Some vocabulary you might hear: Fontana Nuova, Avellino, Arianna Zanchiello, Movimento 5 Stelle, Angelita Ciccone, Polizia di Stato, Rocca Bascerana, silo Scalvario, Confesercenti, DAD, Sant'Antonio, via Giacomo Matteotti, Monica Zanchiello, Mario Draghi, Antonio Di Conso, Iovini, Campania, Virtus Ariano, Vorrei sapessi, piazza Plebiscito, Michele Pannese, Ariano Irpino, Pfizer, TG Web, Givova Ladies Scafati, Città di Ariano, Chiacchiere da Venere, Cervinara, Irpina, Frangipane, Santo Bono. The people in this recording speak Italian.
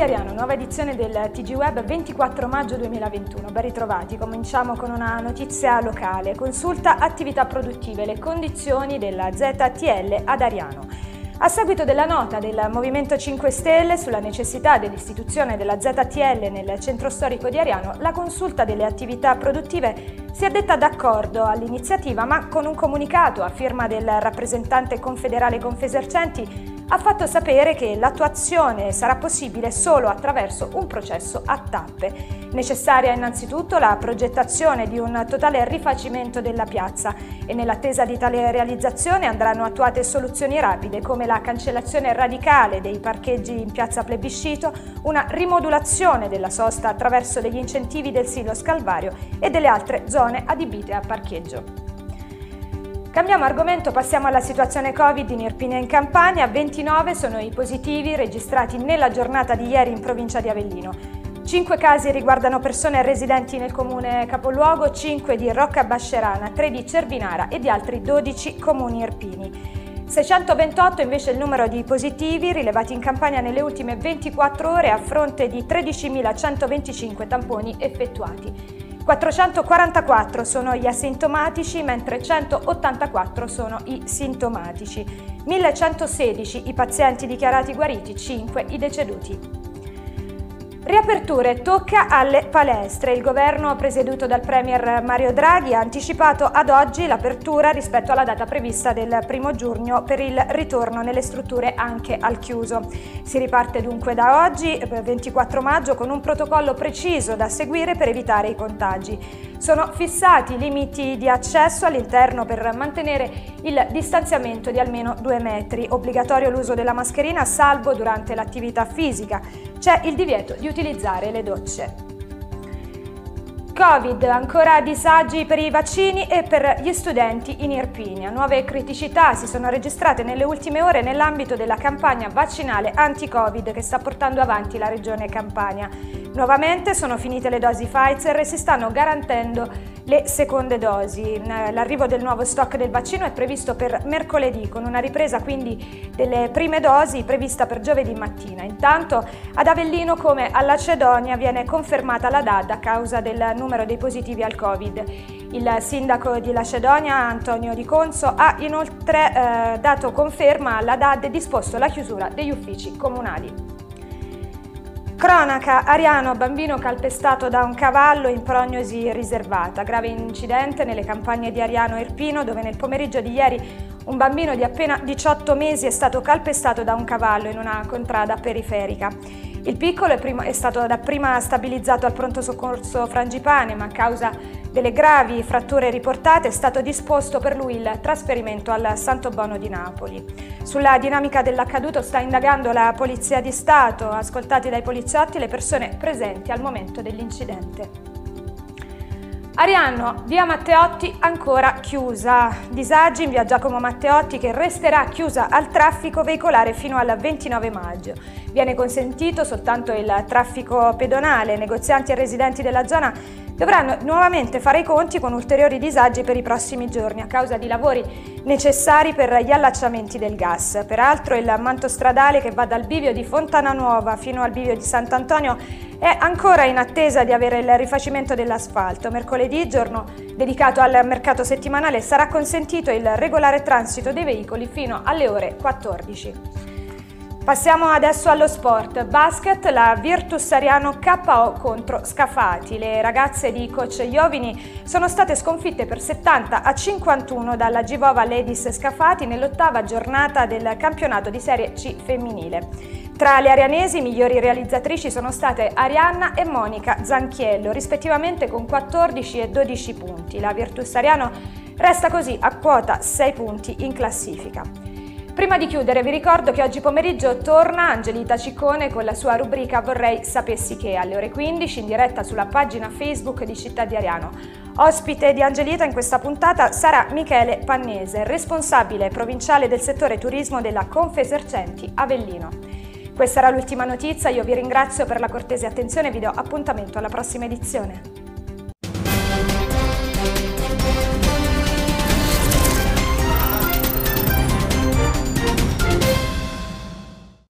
di Ariano, nuova edizione del TG Web 24 maggio 2021. Ben ritrovati, cominciamo con una notizia locale. Consulta attività produttive, le condizioni della ZTL ad Ariano. A seguito della nota del Movimento 5 Stelle sulla necessità dell'istituzione della ZTL nel centro storico di Ariano, la consulta delle attività produttive si è detta d'accordo all'iniziativa, ma con un comunicato a firma del rappresentante confederale Confesercenti ha fatto sapere che l'attuazione sarà possibile solo attraverso un processo a tappe. Necessaria innanzitutto la progettazione di un totale rifacimento della piazza e nell'attesa di tale realizzazione andranno attuate soluzioni rapide come la cancellazione radicale dei parcheggi in piazza Plebiscito, una rimodulazione della sosta attraverso degli incentivi del silo Scalvario e delle altre zone adibite a parcheggio. Cambiamo argomento, passiamo alla situazione Covid in Irpina e in Campania. 29 sono i positivi registrati nella giornata di ieri in provincia di Avellino. 5 casi riguardano persone residenti nel comune capoluogo, 5 di Rocca Bascerana, 3 di Cervinara e di altri 12 comuni irpini. 628 invece il numero di positivi rilevati in Campania nelle ultime 24 ore a fronte di 13.125 tamponi effettuati. 444 sono gli asintomatici, mentre 184 sono i sintomatici. 1.116 i pazienti dichiarati guariti, 5 i deceduti. Riaperture, tocca alle palestre. Il governo presieduto dal premier Mario Draghi ha anticipato ad oggi l'apertura rispetto alla data prevista del 1° giugno per il ritorno nelle strutture anche al chiuso. Si riparte dunque da oggi, 24 maggio, con un protocollo preciso da seguire per evitare i contagi. Sono fissati limiti di accesso all'interno per mantenere il distanziamento di almeno 2 metri, obbligatorio l'uso della mascherina salvo durante l'attività fisica. C'è il divieto di utilizzare le docce. Covid, ancora disagi per i vaccini e per gli studenti in Irpina. Nuove criticità si sono registrate nelle ultime ore nell'ambito della campagna vaccinale anti-Covid che sta portando avanti la regione Campania. Nuovamente sono finite le dosi Pfizer e si stanno garantendo le seconde dosi. L'arrivo del nuovo stock del vaccino è previsto per mercoledì, con una ripresa quindi delle prime dosi prevista per giovedì mattina. Intanto ad Avellino, come a Lacedonia, viene confermata la DAD a causa del numero dei positivi al Covid. Il sindaco di Lacedonia, Antonio Di Conso, ha inoltre dato conferma alla DAD e disposto la chiusura degli uffici comunali. Cronaca, Ariano, bambino calpestato da un cavallo, in prognosi riservata. Grave incidente nelle campagne di Ariano Irpino, dove nel pomeriggio di ieri un bambino di appena 18 mesi è stato calpestato da un cavallo in una contrada periferica. Il piccolo è stato dapprima stabilizzato al pronto soccorso Frangipane, ma a causa delle gravi fratture riportate è stato disposto per lui il trasferimento al Santo Bono di Napoli. Sulla dinamica dell'accaduto sta indagando la Polizia di Stato, ascoltati dai poliziotti le persone presenti al momento dell'incidente. Ariano, via Matteotti ancora chiusa. Disagi in via Giacomo Matteotti, che resterà chiusa al traffico veicolare fino al 29 maggio. Viene consentito soltanto il traffico pedonale. Negozianti e residenti della zona dovranno nuovamente fare i conti con ulteriori disagi per i prossimi giorni a causa di lavori necessari per gli allacciamenti del gas. Peraltro il manto stradale che va dal bivio di Fontana Nuova fino al bivio di Sant'Antonio è ancora in attesa di avere il rifacimento dell'asfalto. Mercoledì, giorno dedicato al mercato settimanale, sarà consentito il regolare transito dei veicoli fino alle ore 14. Passiamo adesso allo sport. Basket, la Virtus Ariano KO contro Scafati. Le ragazze di coach Iovini sono state sconfitte per 70-51 dalla Givova Ladies Scafati nell'ottava giornata del campionato di Serie C femminile. Tra le arianesi, migliori realizzatrici sono state Arianna e Monica Zanchiello, rispettivamente con 14 e 12 punti. La Virtus Ariano resta così a quota 6 punti in classifica. Prima di chiudere vi ricordo che oggi pomeriggio torna Angelita Ciccone con la sua rubrica Vorrei sapessi che alle ore 15 in diretta sulla pagina Facebook di Città di Ariano. Ospite di Angelita in questa puntata sarà Michele Pannese, responsabile provinciale del settore turismo della Confesercenti Avellino. Questa era l'ultima notizia, io vi ringrazio per la cortese attenzione e vi do appuntamento alla prossima edizione.